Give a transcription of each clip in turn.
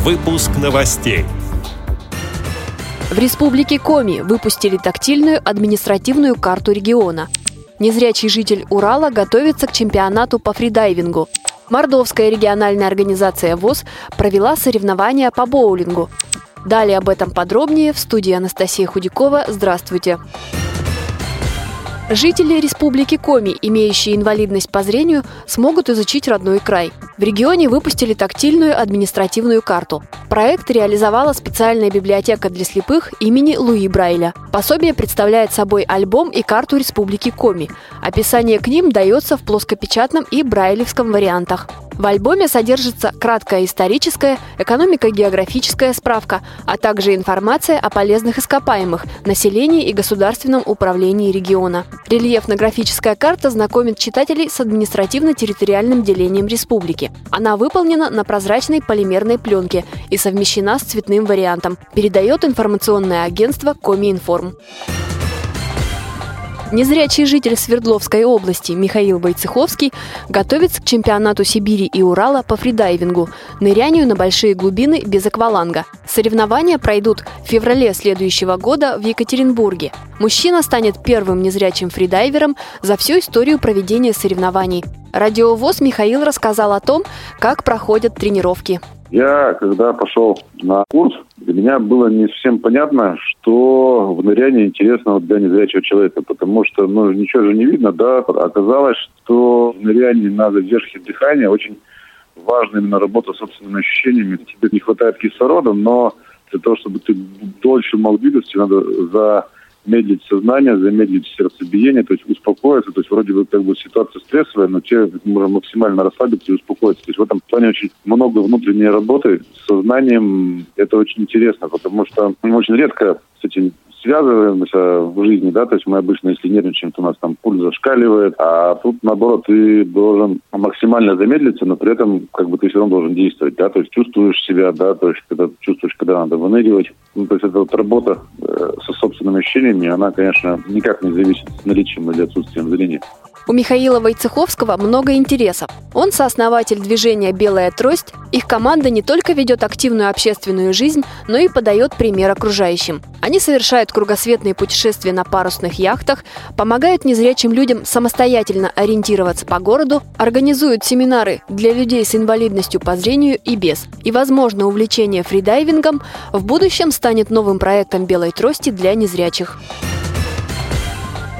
Выпуск новостей. В Республике Коми выпустили тактильную административную карту региона. Незрячий житель Урала готовится к чемпионату по фридайвингу. Мордовская региональная организация ВОС провела соревнования по боулингу. Далее об этом подробнее в студии Анастасия Худякова. Здравствуйте! Жители Республики Коми, имеющие инвалидность по зрению, смогут изучить родной край. В регионе выпустили тактильную административную карту. Проект реализовала специальная библиотека для слепых имени Луи Брайля. Пособие представляет собой альбом и карту Республики Коми. Описание к ним дается в плоскопечатном и брайлевском вариантах. В альбоме содержится краткая историческая, экономико-географическая справка, а также информация о полезных ископаемых, населении и государственном управлении региона. Рельефно-графическая карта знакомит читателей с административно-территориальным делением республики. Она выполнена на прозрачной полимерной пленке и совмещена с цветным вариантом, передает информационное агентство «Комиинформ». Незрячий житель Свердловской области Михаил Войцеховский готовится к чемпионату Сибири и Урала по фридайвингу, нырянию на большие глубины без акваланга. Соревнования пройдут в феврале следующего года в Екатеринбурге. Мужчина станет первым незрячим фридайвером за всю историю проведения соревнований. Радио ВОС Михаил рассказал о том, как проходят тренировки. Я, когда пошел на курс, для меня было не совсем понятно, что в нырянии интересного для незрячего человека, потому что ничего же не видно, да. Оказалось, что в нырянии надо держать дыхание, очень важна именно работа с собственными ощущениями. Тебе не хватает кислорода, но для того, чтобы ты дольше мог двигаться, надо замедлить сознание, замедлить сердцебиение, то есть успокоиться. То есть вроде бы как бы ситуация стрессовая, но тебе можно максимально расслабиться и успокоиться. То есть в этом плане очень много внутренней работы с сознанием. Это очень интересно, потому что мы очень редко с этим связываемся в жизни, да, то есть мы обычно, если нервничаем, то у нас там пульс зашкаливает, а тут, наоборот, ты должен максимально замедлиться, но при этом, как бы, ты все равно должен действовать, да, то есть чувствуешь себя, да, то есть когда чувствуешь, когда надо выныривать, то есть эта вот работа со собственными ощущениями, она, конечно, никак не зависит от наличия или отсутствия зрения. У Михаила Войцеховского много интересов. Он сооснователь движения «Белая трость». Их команда не только ведет активную общественную жизнь, но и подает пример окружающим. Они совершают кругосветные путешествия на парусных яхтах, помогают незрячим людям самостоятельно ориентироваться по городу, организуют семинары для людей с инвалидностью по зрению и без. И, возможно, увлечение фридайвингом в будущем станет новым проектом «Белой трости» для незрячих.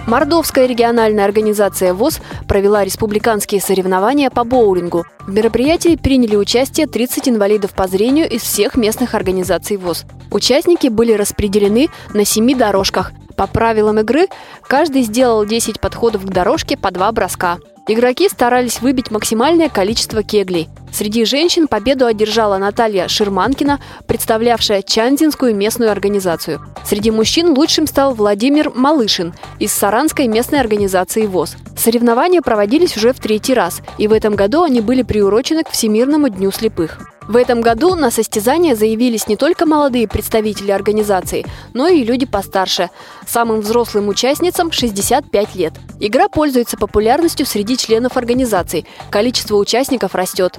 Мордовская региональная организация ВОС провела республиканские соревнования по боулингу. В мероприятии приняли участие 30 инвалидов по зрению из всех местных организаций ВОС. Участники были распределены на 7 дорожках. По правилам игры каждый сделал 10 подходов к дорожке по 2 броска. Игроки старались выбить максимальное количество кеглей. Среди женщин победу одержала Наталья Ширманкина, представлявшая Чанзинскую местную организацию. Среди мужчин лучшим стал Владимир Малышин из Саранской местной организации ВОС. Соревнования проводились уже в 3-й раз, и в этом году они были приурочены к Всемирному дню слепых. В этом году на состязания заявились не только молодые представители организации, но и люди постарше. Самым взрослым участницам 65 лет. Игра пользуется популярностью среди членов организации. Количество участников растет.